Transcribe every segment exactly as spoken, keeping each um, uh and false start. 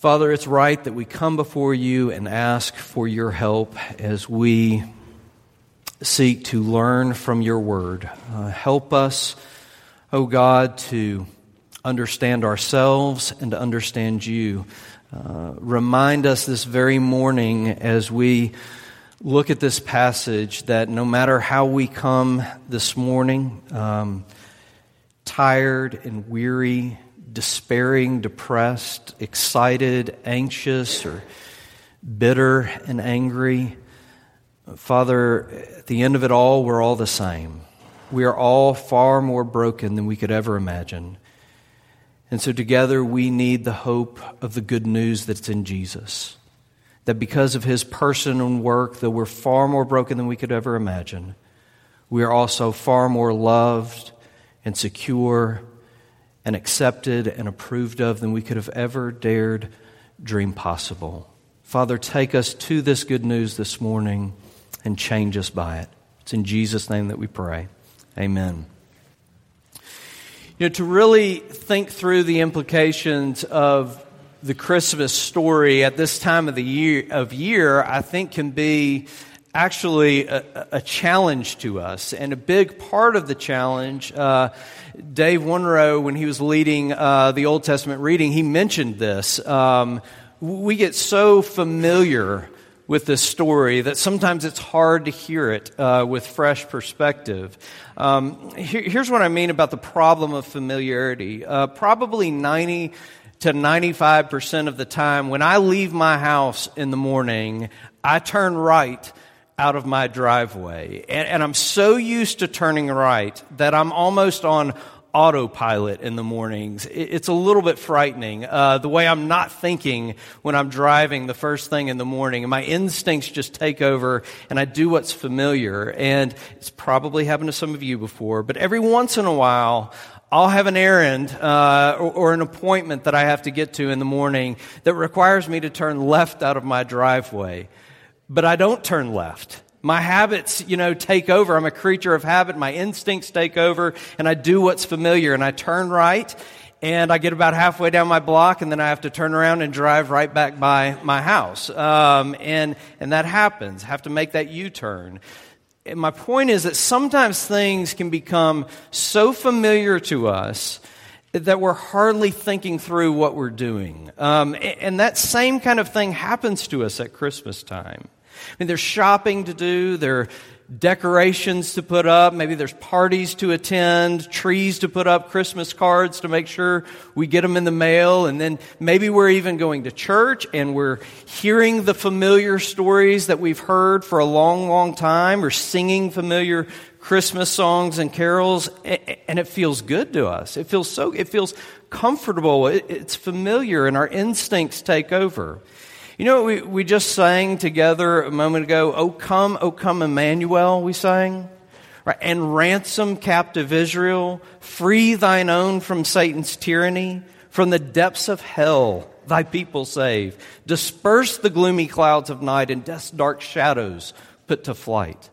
Father, it's right that we come before you and ask for your help as we seek to learn from your word. Uh, help us, O God, to understand ourselves and to understand you. Uh, remind us this very morning as we look at this passage that no matter how we come this morning, um, tired and weary, despairing, depressed, excited, anxious, or bitter and angry, Father, at the end of it all, we're all the same. We are all far more broken than we could ever imagine. And so together we need the hope of the good news that's in Jesus. That because of his person and work, though we're far more broken than we could ever imagine, we are also far more loved and secure and accepted and approved of than we could have ever dared dream possible. Father, take us to this good news this morning and change us by it. It's in Jesus' name that we pray. Amen. You know, to really think through the implications of the Christmas story at this time of the year, of year I think can be actually a, a challenge to us. And a big part of the challenge, uh, Dave Winrow, when he was leading uh, the Old Testament reading, he mentioned this. Um, we get so familiar with this story that sometimes it's hard to hear it uh, with fresh perspective. Um, here, here's what I mean about the problem of familiarity. Uh, probably ninety to ninety-five percent of the time when I leave my house in the morning, I turn right out of my driveway. And, and I'm so used to turning right that I'm almost on autopilot in the mornings. It's a little bit frightening. Uh, the way I'm not thinking when I'm driving the first thing in the morning, and my instincts just take over, and I do what's familiar. And it's probably happened to some of you before, but every once in a while, I'll have an errand uh, or, or an appointment that I have to get to in the morning that requires me to turn left out of my driveway, but I don't turn left. My habits, you know, take over. I'm a creature of habit. My instincts take over, and I do what's familiar, and I turn right, and I get about halfway down my block, and then I have to turn around and drive right back by my house. Um, and and that happens. I have to make that U-turn. And my point is that sometimes things can become so familiar to us that we're hardly thinking through what we're doing. Um, and that same kind of thing happens to us at Christmas time. I mean, there's shopping to do, there are decorations to put up, maybe there's parties to attend, trees to put up, Christmas cards to make sure we get them in the mail, and then maybe we're even going to church and we're hearing the familiar stories that we've heard for a long, long time, or singing familiar Christmas songs and carols, and it feels good to us. It feels so, it feels comfortable, it's familiar, and our instincts take over. You know what we, we just sang together a moment ago? O come, O come Emmanuel, we sang. Right? And ransom captive Israel, free thine own from Satan's tyranny, from the depths of hell thy people save. Disperse the gloomy clouds of night and death's dark shadows put to flight.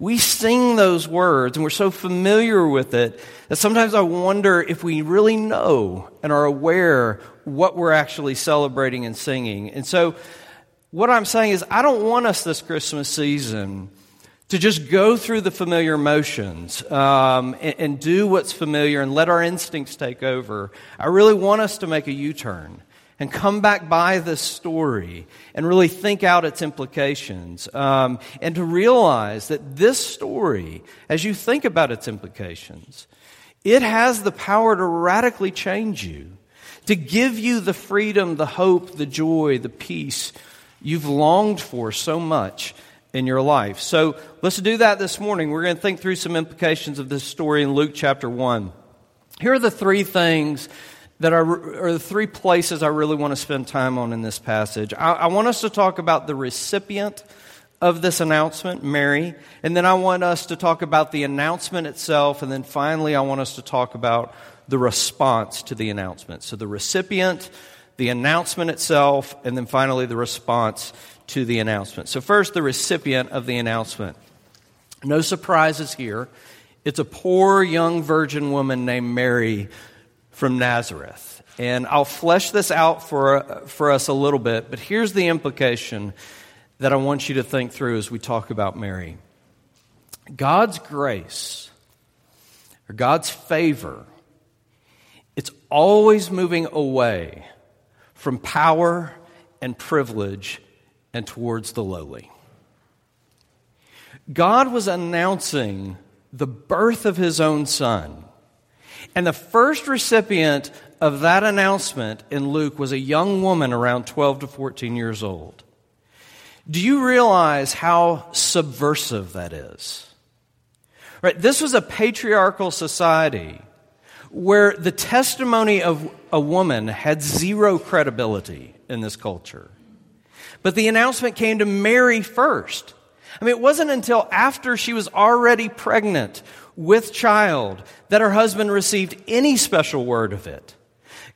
We sing those words and we're so familiar with it that sometimes I wonder if we really know and are aware what we're actually celebrating and singing. And so what I'm saying is I don't want us this Christmas season to just go through the familiar motions um, and, and do what's familiar and let our instincts take over. I really want us to make a U-turn and come back by this story and really think out its implications um, and to realize that this story, as you think about its implications, it has the power to radically change you, to give you the freedom, the hope, the joy, the peace you've longed for so much in your life. So let's do that this morning. We're going to think through some implications of this story in Luke chapter one. Here are the three things that are, are the three places I really want to spend time on in this passage. I, I want us to talk about the recipient of this announcement, Mary, and then I want us to talk about the announcement itself, and then finally I want us to talk about the response to the announcement. So the recipient, the announcement itself, and then finally the response to the announcement. So first, the recipient of the announcement. No surprises here. It's a poor young virgin woman named Mary from Nazareth. And I'll flesh this out for, for us a little bit, but here's the implication that I want you to think through as we talk about Mary. God's grace, or God's favor, it's always moving away from power and privilege and towards the lowly. God was announcing the birth of his own son. And the first recipient of that announcement in Luke was a young woman around twelve to fourteen years old. Do you realize how subversive that is? Right, this was a patriarchal society where the testimony of a woman had zero credibility in this culture. But the announcement came to Mary first. I mean, it wasn't until after she was already pregnant with child that her husband received any special word of it.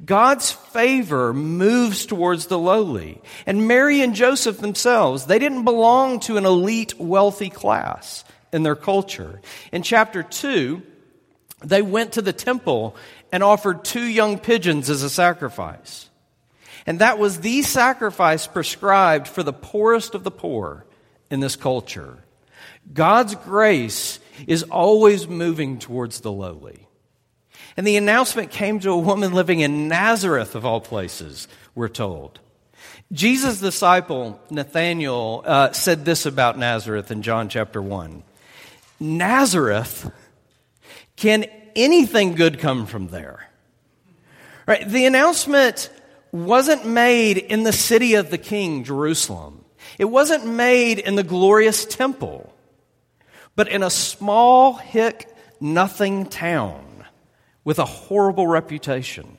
God's favor moves towards the lowly. And Mary and Joseph themselves, they didn't belong to an elite wealthy class in their culture. In chapter two, they went to the temple and offered two young pigeons as a sacrifice. And that was the sacrifice prescribed for the poorest of the poor in this culture. God's grace is always moving towards the lowly. And the announcement came to a woman living in Nazareth, of all places, we're told. Jesus' disciple, Nathanael, uh, said this about Nazareth in John chapter one. Nazareth, can anything good come from there? Right? The announcement wasn't made in the city of the king, Jerusalem. It wasn't made in the glorious temple, but in a small, hick, nothing town with a horrible reputation.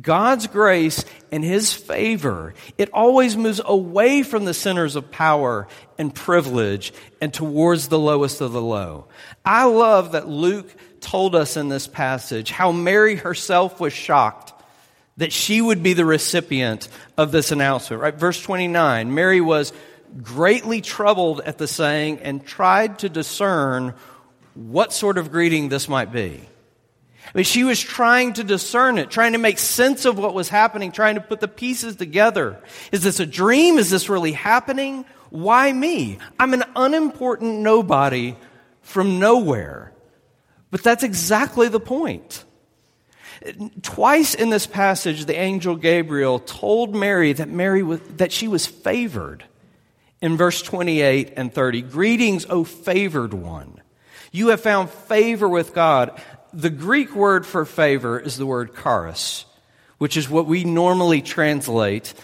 God's grace and his favor, it always moves away from the centers of power and privilege and towards the lowest of the low. I love that Luke told us in this passage how Mary herself was shocked that she would be the recipient of this announcement. Right? Verse twenty-nine, Mary was greatly troubled at the saying and tried to discern what sort of greeting this might be. I mean, she was trying to discern it, trying to make sense of what was happening, trying to put the pieces together. Is this a dream? Is this really happening? Why me? I'm an unimportant nobody from nowhere. But that's exactly the point. Twice in this passage, the angel Gabriel told Mary that Mary was, that she was favored. In verse twenty-eight and thirty, greetings, O favored one. You have found favor with God. The Greek word for favor is the word charis, which is what we normally translate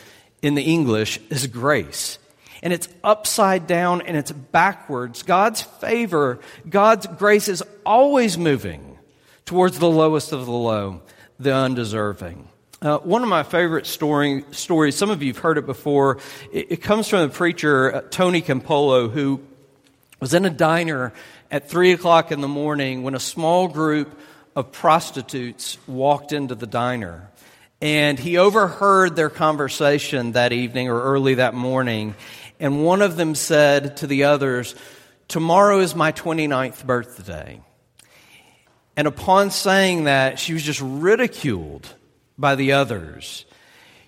in the English as grace. And it's upside down and it's backwards. God's favor, God's grace is always moving towards the lowest of the low, the undeserving. Uh, one of my favorite story, stories, some of you have heard it before, it, it comes from a preacher, uh, Tony Campolo, who was in a diner at three o'clock in the morning when a small group of prostitutes walked into the diner. And he overheard their conversation that evening or early that morning. And one of them said to the others, tomorrow is my twenty-ninth birthday. And upon saying that, she was just ridiculed by the others.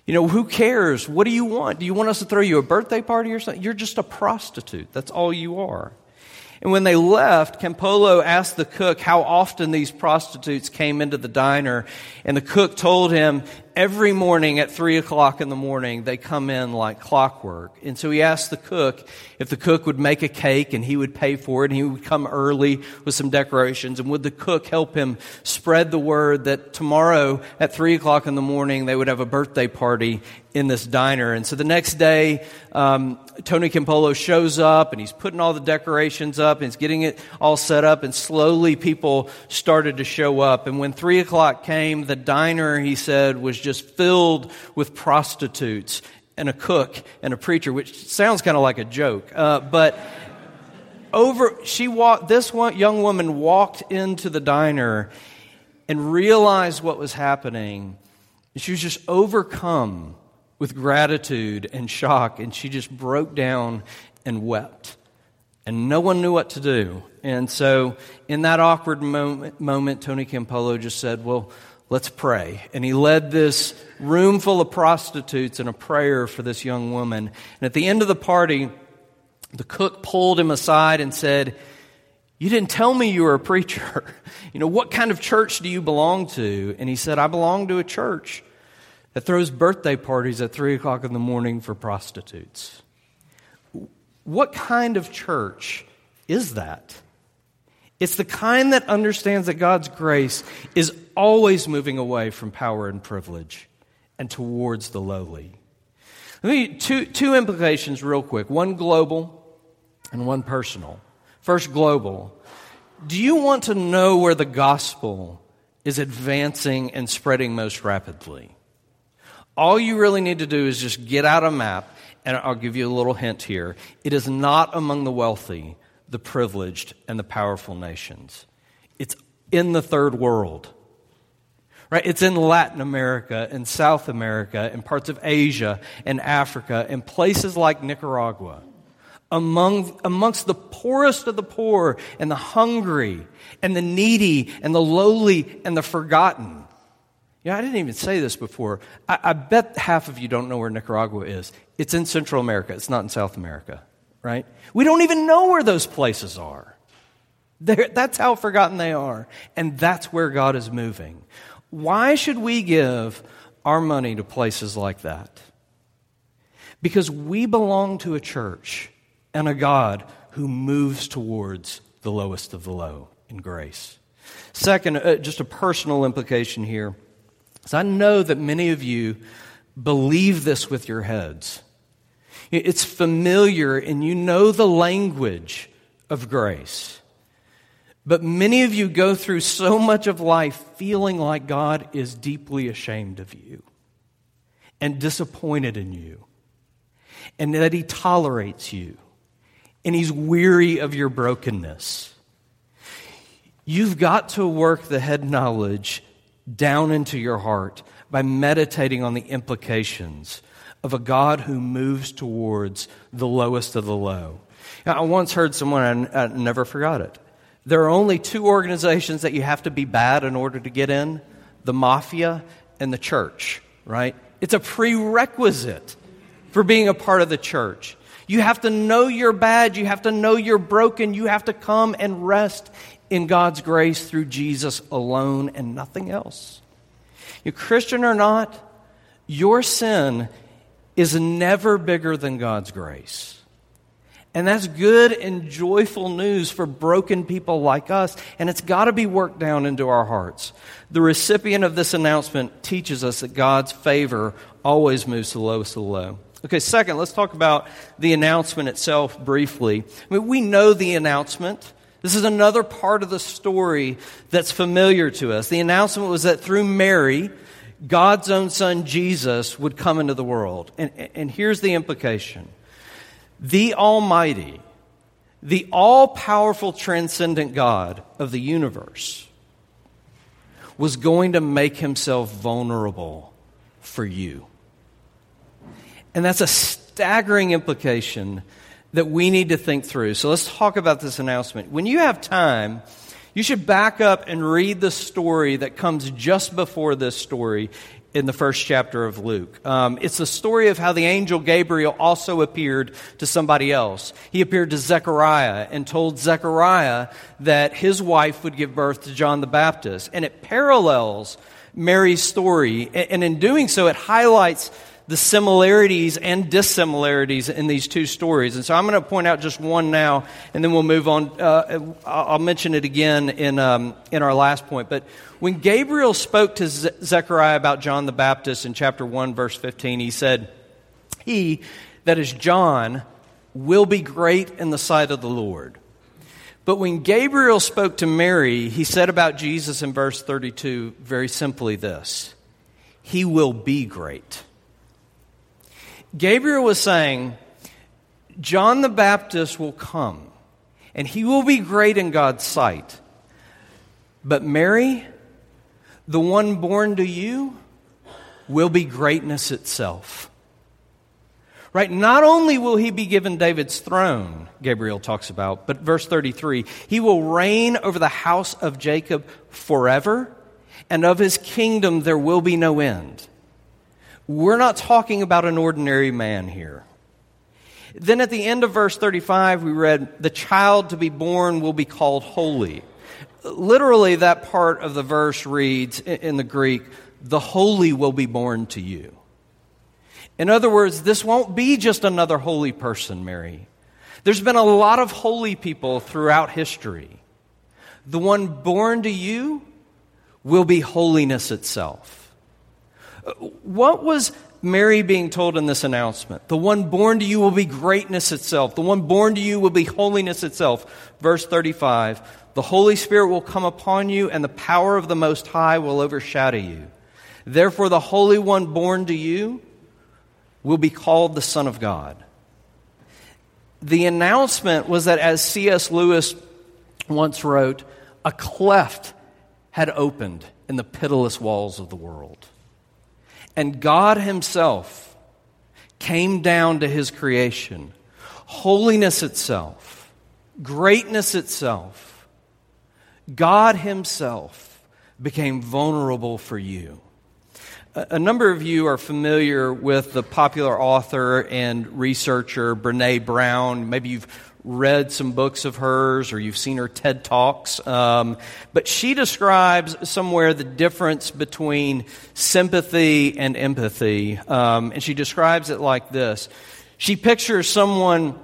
You know, who cares? What do you want? Do you want us to throw you a birthday party or something? You're just a prostitute. That's all you are. And when they left, Campolo asked the cook how often these prostitutes came into the diner. And the cook told him every morning at three o'clock in the morning, they come in like clockwork. And so he asked the cook if the cook would make a cake and he would pay for it. And he would come early with some decorations. And would the cook help him spread the word that tomorrow at three o'clock in the morning, they would have a birthday party in this diner. And so the next day, um, Tony Campolo shows up and he's putting all the decorations up and he's getting it all set up, and slowly people started to show up. And when three o'clock came, the diner, he said, was just filled with prostitutes and a cook and a preacher, which sounds kind of like a joke. Uh, but over, she walked, this one, young woman walked into the diner and realized what was happening. She was just overcome with gratitude and shock, and she just broke down and wept. And no one knew what to do. And so in that awkward moment, moment, Tony Campolo just said, well, let's pray. And he led this room full of prostitutes in a prayer for this young woman. And at the end of the party, the cook pulled him aside and said, "You didn't tell me you were a preacher. You know, what kind of church do you belong to?" And he said, "I belong to a church that throws birthday parties at three o'clock in the morning for prostitutes." What kind of church is that? It's the kind that understands that God's grace is always moving away from power and privilege and towards the lowly. Let me two two implications real quick, one global and one personal. First, global. Do you want to know where the gospel is advancing and spreading most rapidly? All you really need to do is just get out a map, and I'll give you a little hint here. It is not among the wealthy, the privileged, and the powerful nations. It's in the third world, right? It's in Latin America and South America and parts of Asia and Africa and places like Nicaragua. Among, amongst the poorest of the poor and the hungry and the needy and the lowly and the forgotten. You know, I didn't even say this before. I, I bet half of you don't know where Nicaragua is. It's in Central America. It's not in South America, right? We don't even know where those places are. They're, that's how forgotten they are, and that's where God is moving. Why should we give our money to places like that? Because we belong to a church and a God who moves towards the lowest of the low in grace. Second, uh, just a personal implication here. So I know that many of you believe this with your heads. It's familiar and you know the language of grace. But many of you go through so much of life feeling like God is deeply ashamed of you and disappointed in you and that He tolerates you and He's weary of your brokenness. You've got to work the head knowledge down into your heart by meditating on the implications of a God who moves towards the lowest of the low. Now, I once heard someone, I never forgot it. There are only two organizations that you have to be bad in order to get in, the mafia and the church, right? It's a prerequisite for being a part of the church. You have to know you're bad. You have to know you're broken. You have to come and rest in God's grace through Jesus alone and nothing else. You Christian or not, your sin is never bigger than God's grace. And that's good and joyful news for broken people like us, and it's got to be worked down into our hearts. The recipient of this announcement teaches us that God's favor always moves to the lowest of the low. Okay, second, let's talk about the announcement itself briefly. I mean, we know the announcement. This is another part of the story that's familiar to us. The announcement was that through Mary, God's own son Jesus would come into the world. And, and here's the implication. The Almighty, the all-powerful, transcendent God of the universe was going to make Himself vulnerable for you. And that's a staggering implication that we need to think through. So let's talk about this announcement. When you have time, you should back up and read the story that comes just before this story in the first chapter of Luke. Um, it's the story of how the angel Gabriel also appeared to somebody else. He appeared to Zechariah and told Zechariah that his wife would give birth to John the Baptist. And it parallels Mary's story. And in doing so, it highlights the similarities and dissimilarities in these two stories. And so I'm going to point out just one now, and then we'll move on. Uh, I'll mention it again in um, in our last point. But when Gabriel spoke to Ze- Zechariah about John the Baptist in chapter one, verse fifteen, he said, "He, that is John, will be great in the sight of the Lord." But when Gabriel spoke to Mary, he said about Jesus in verse thirty-two very simply this, "He will be great." Gabriel was saying, John the Baptist will come, and he will be great in God's sight. But Mary, the one born to you, will be greatness itself. Right? Not only will he be given David's throne, Gabriel talks about, but verse thirty-three, he will reign over the house of Jacob forever, and of his kingdom there will be no end. We're not talking about an ordinary man here. Then at the end of verse thirty-five, we read, the child to be born will be called holy. Literally, that part of the verse reads in the Greek, the holy will be born to you. In other words, this won't be just another holy person, Mary. There's been a lot of holy people throughout history. The one born to you will be holiness itself. What was Mary being told in this announcement? The one born to you will be greatness itself. The one born to you will be holiness itself. Verse thirty-five, the Holy Spirit will come upon you and the power of the Most High will overshadow you. Therefore, the Holy One born to you will be called the Son of God. The announcement was that, as C S Lewis once wrote, a cleft had opened in the pitiless walls of the world. And God himself came down to his creation. Holiness itself, greatness itself, God himself became vulnerable for you. A number of you are familiar with the popular author and researcher Brené Brown. Maybe you've read some books of hers or you've seen her TED Talks. Um, but she describes somewhere the difference between sympathy and empathy. Um, and she describes it like this. She pictures someone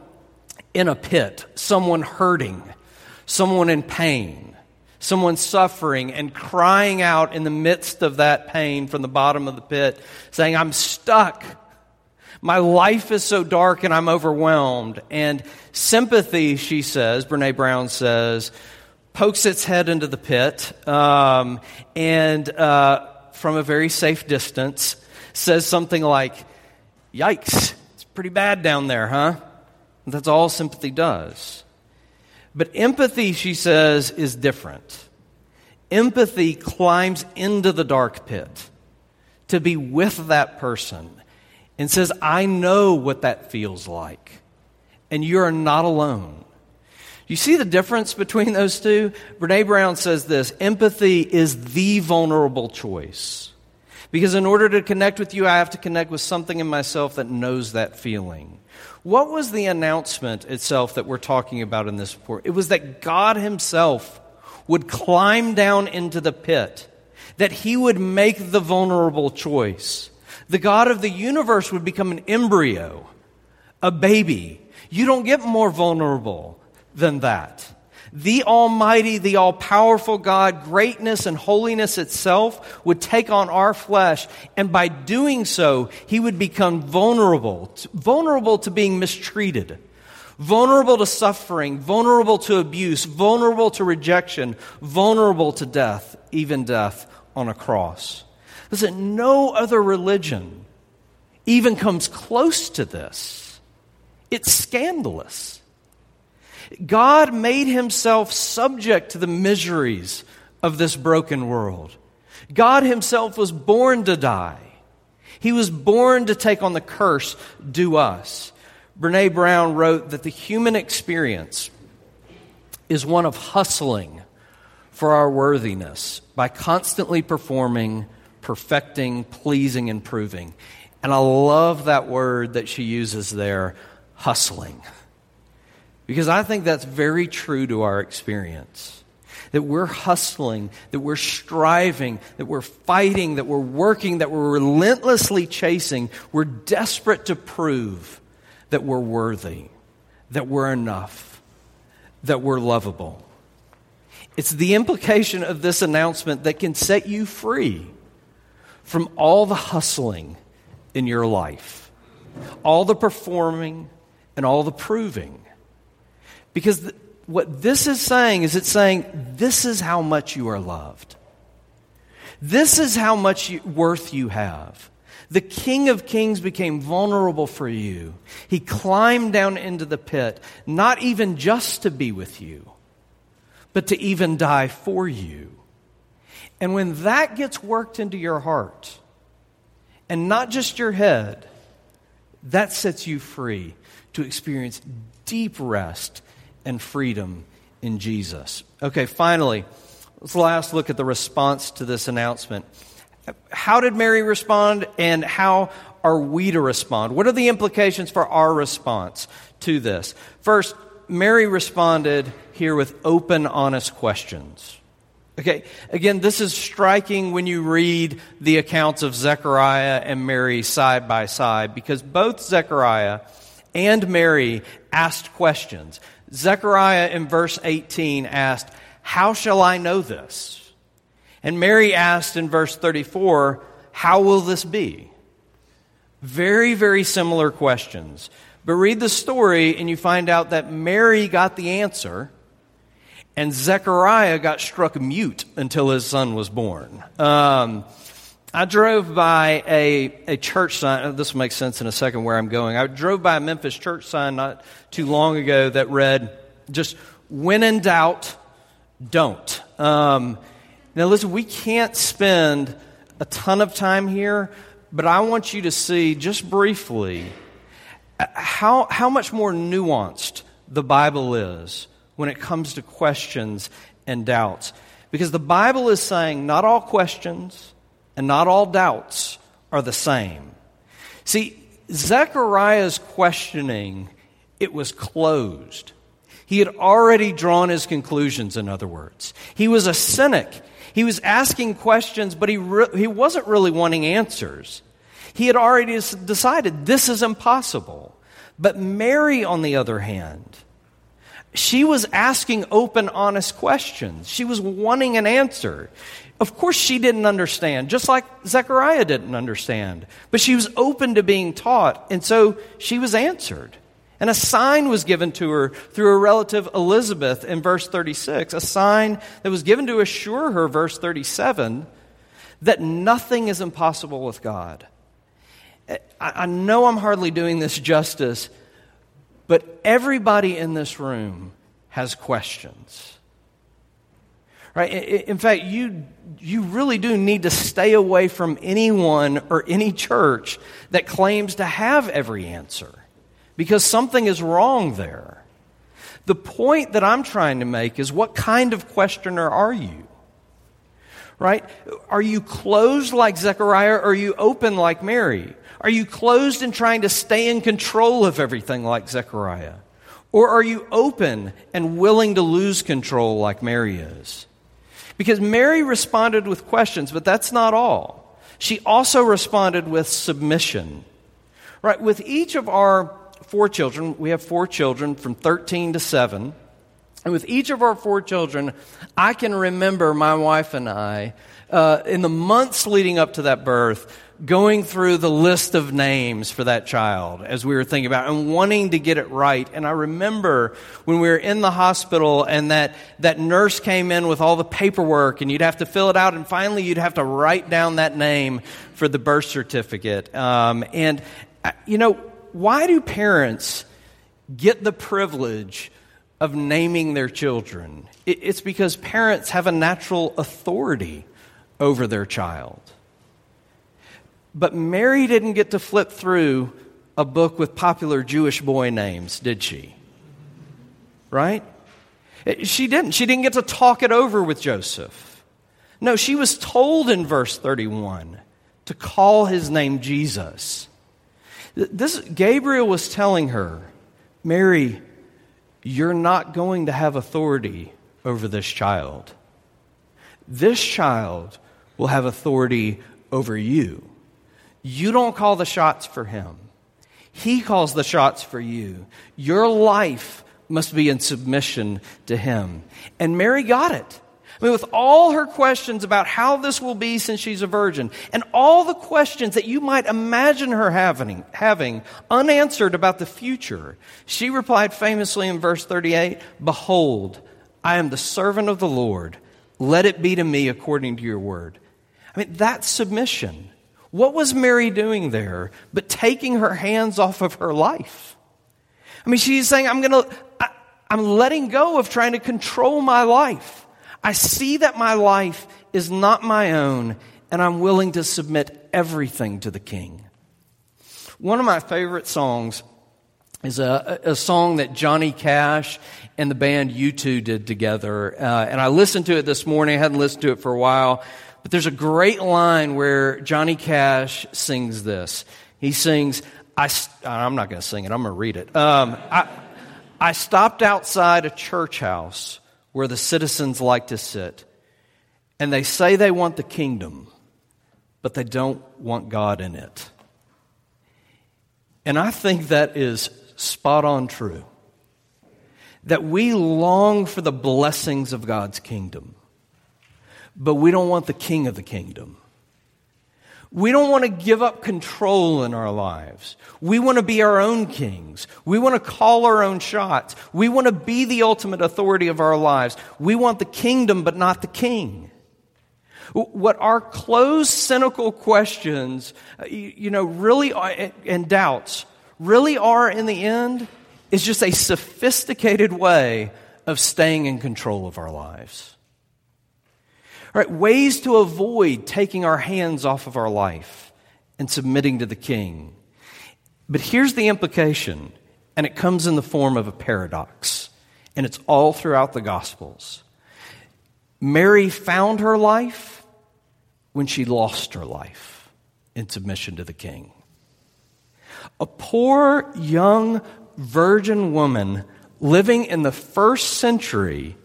in a pit, someone hurting, someone in pain, someone suffering and crying out in the midst of that pain from the bottom of the pit, saying, I'm stuck. My life is so dark and I'm overwhelmed. And sympathy, she says, Brené Brown says, pokes its head into the pit um, and uh, from a very safe distance says something like, yikes, it's pretty bad down there, huh? And that's all sympathy does. But empathy, she says, is different. Empathy climbs into the dark pit to be with that person and says, I know what that feels like, and you are not alone. You see the difference between those two? Brené Brown says this, empathy is the vulnerable choice, because in order to connect with you, I have to connect with something in myself that knows that feeling. What was the announcement itself that we're talking about in this report? It was that God himself would climb down into the pit, that he would make the vulnerable choice. The God of the universe would become an embryo, a baby. You don't get more vulnerable than that. The Almighty, the all-powerful God, greatness and holiness itself would take on our flesh, and by doing so, he would become vulnerable, vulnerable to being mistreated, vulnerable to suffering, vulnerable to abuse, vulnerable to rejection, vulnerable to death, even death on a cross. Listen, no other religion even comes close to this. It's scandalous. God made himself subject to the miseries of this broken world. God himself was born to die. He was born to take on the curse due us. Brené Brown wrote that the human experience is one of hustling for our worthiness by constantly performing, perfecting, pleasing, and proving. And I love that word that she uses there, hustling. Because I think that's very true to our experience, that we're hustling, that we're striving, that we're fighting, that we're working, that we're relentlessly chasing. We're desperate to prove that we're worthy, that we're enough, that we're lovable. It's the implication of this announcement that can set you free from all the hustling in your life, all the performing and all the proving. Because th- what this is saying is it's saying this is how much you are loved. This is how much you, worth you have. The King of Kings became vulnerable for you. He climbed down into the pit, not even just to be with you, but to even die for you. And when that gets worked into your heart, and not just your head, that sets you free to experience deep rest and freedom in Jesus. Okay, finally, Let's last look at the response to this announcement. How did Mary respond, and how are we to respond? What are the implications for our response to this? First, Mary responded here with open, honest questions. Okay, again, this is striking when you read the accounts of Zechariah and Mary side by side, because both Zechariah and Mary asked questions. Zechariah in verse eighteen asked, "How shall I know this?" And Mary asked in verse thirty-four, "How will this be?" Very, very similar questions. But read the story and you find out that Mary got the answer, and Zechariah got struck mute until his son was born. Um, I drove by a, a church sign. This will make sense in a second where I'm going. I drove by a Memphis church sign not too long ago that read, just when in doubt, don't. Um, now listen, we can't spend a ton of time here, but I want you to see just briefly how, how much more nuanced the Bible is when it comes to questions and doubts. Because the Bible is saying not all questions and not all doubts are the same. See, Zechariah's questioning, it was closed. He had already drawn his conclusions, in other words. He was a cynic. He was asking questions, but he re- he wasn't really wanting answers. He had already decided this is impossible. But Mary, on the other hand, she was asking open, honest questions. She was wanting an answer. Of course, she didn't understand, just like Zechariah didn't understand. But she was open to being taught, and so she was answered. And a sign was given to her through her relative Elizabeth in verse thirty-six, a sign that was given to assure her, verse thirty-seven, that nothing is impossible with God. I know I'm hardly doing this justice, but everybody in this room has questions, right? In fact, you you really do need to stay away from anyone or any church that claims to have every answer, because something is wrong there. The point that I'm trying to make is, what kind of questioner are you, right? Are you closed like Zechariah, or are you open like Mary? Are you closed and trying to stay in control of everything like Zechariah? Or are you open and willing to lose control like Mary is? Because Mary responded with questions, but that's not all. She also responded with submission. Right, with each of our four children, we have four children from thirteen to seven. And with each of our four children, I can remember my wife and I, uh, in the months leading up to that birth, going through the list of names for that child as we were thinking about it, and wanting to get it right. And I remember when we were in the hospital and that, that nurse came in with all the paperwork and you'd have to fill it out and finally you'd have to write down that name for the birth certificate. Um, and, you know, why do parents get the privilege of naming their children? It, it's because parents have a natural authority over their child. But Mary didn't get to flip through a book with popular Jewish boy names, did she? Right? She didn't. She didn't get to talk it over with Joseph. No, she was told in verse thirty-one to call his name Jesus. This Gabriel was telling her, Mary, you're not going to have authority over this child. This child will have authority over you. You don't call the shots for him. He calls the shots for you. Your life must be in submission to him. And Mary got it. I mean, with all her questions about how this will be since she's a virgin, and all the questions that you might imagine her having, having unanswered about the future, she replied famously in verse thirty-eight, "Behold, I am the servant of the Lord. Let it be to me according to your word." I mean, that's submission. What was Mary doing there but taking her hands off of her life? I mean, she's saying, I'm gonna, I, I'm letting go of trying to control my life. I see that my life is not my own, and I'm willing to submit everything to the King. One of my favorite songs is a, a song that Johnny Cash and the band U two did together. Uh, and I listened to it this morning. I hadn't listened to it for a while. But there's a great line where Johnny Cash sings this. He sings, I st- I'm not going to sing it. I'm going to read it. Um, I, I stopped outside a church house where the citizens like to sit. And they say they want the kingdom, but they don't want God in it. And I think that is spot on true. That we long for the blessings of God's kingdom, but we don't want the king of the kingdom. We don't want to give up control in our lives. We want to be our own kings. We want to call our own shots. We want to be the ultimate authority of our lives. We want the kingdom, but not the king. What are closed, cynical questions, you know, really, and doubts, really are in the end is just a sophisticated way of staying in control of our lives. All right, ways to avoid taking our hands off of our life and submitting to the king. But here's the implication, and it comes in the form of a paradox, and it's all throughout the Gospels. Mary found her life when she lost her life in submission to the king. A poor, young, virgin woman living in the first century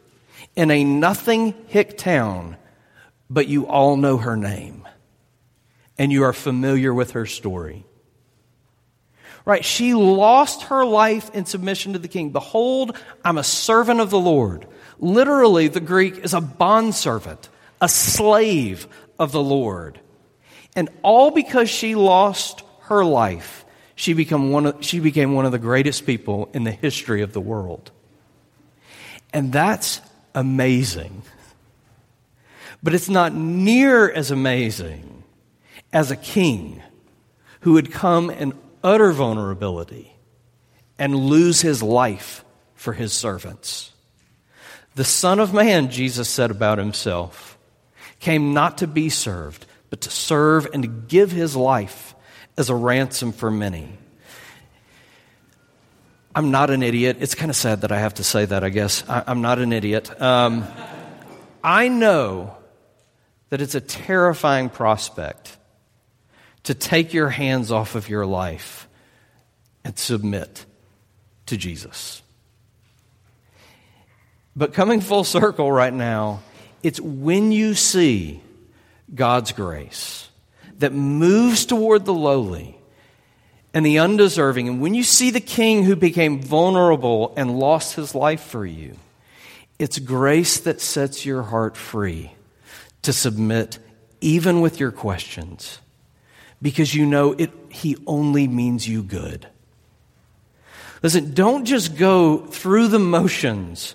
in a nothing hick town, but you all know her name, and you are familiar with her story. Right? She lost her life in submission to the king. Behold, I'm a servant of the Lord. Literally, the Greek is a bondservant, a slave of the Lord. And all because she lost her life, she became one of, she became one of the greatest people in the history of the world. And that's amazing. But it's not near as amazing as a king who would come in utter vulnerability and lose his life for his servants. The Son of Man, Jesus said about himself, came not to be served, but to serve and to give his life as a ransom for many. I'm not an idiot. It's kind of sad that I have to say that, I guess. I, I'm not an idiot. Um, I know that it's a terrifying prospect to take your hands off of your life and submit to Jesus. But coming full circle right now, it's when you see God's grace that moves toward the lowly and the undeserving, and when you see the king who became vulnerable and lost his life for you, it's grace that sets your heart free to submit even with your questions, because you know it, he only means you good. Listen, don't just go through the motions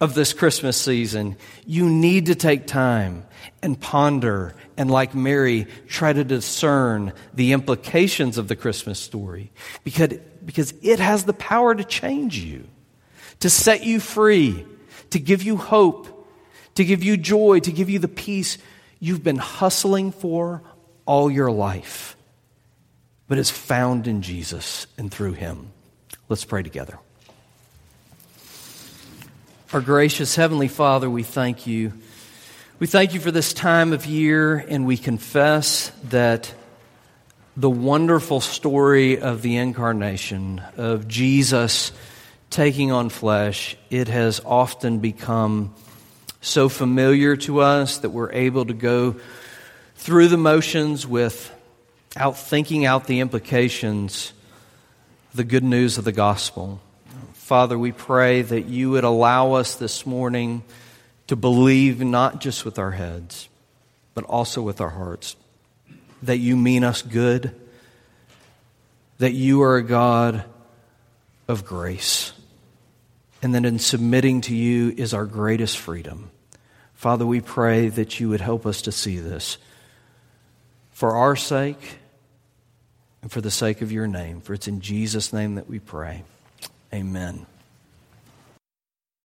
of this Christmas season. You need to take time and ponder and, like Mary, try to discern the implications of the Christmas story, because, because it has the power to change you, to set you free, to give you hope, to give you joy, to give you the peace you've been hustling for all your life, but is found in Jesus and through him. Let's pray together. Our gracious Heavenly Father, we thank you. We thank you for this time of year, and we confess that the wonderful story of the incarnation, of Jesus taking on flesh, it has often become so familiar to us that we're able to go through the motions without thinking out the implications, the good news of the gospel. Father, we pray that you would allow us this morning to believe not just with our heads, but also with our hearts, that you mean us good, that you are a God of grace, and that in submitting to you is our greatest freedom. Father, we pray that you would help us to see this for our sake and for the sake of your name, for it's in Jesus' name that we pray. Amen.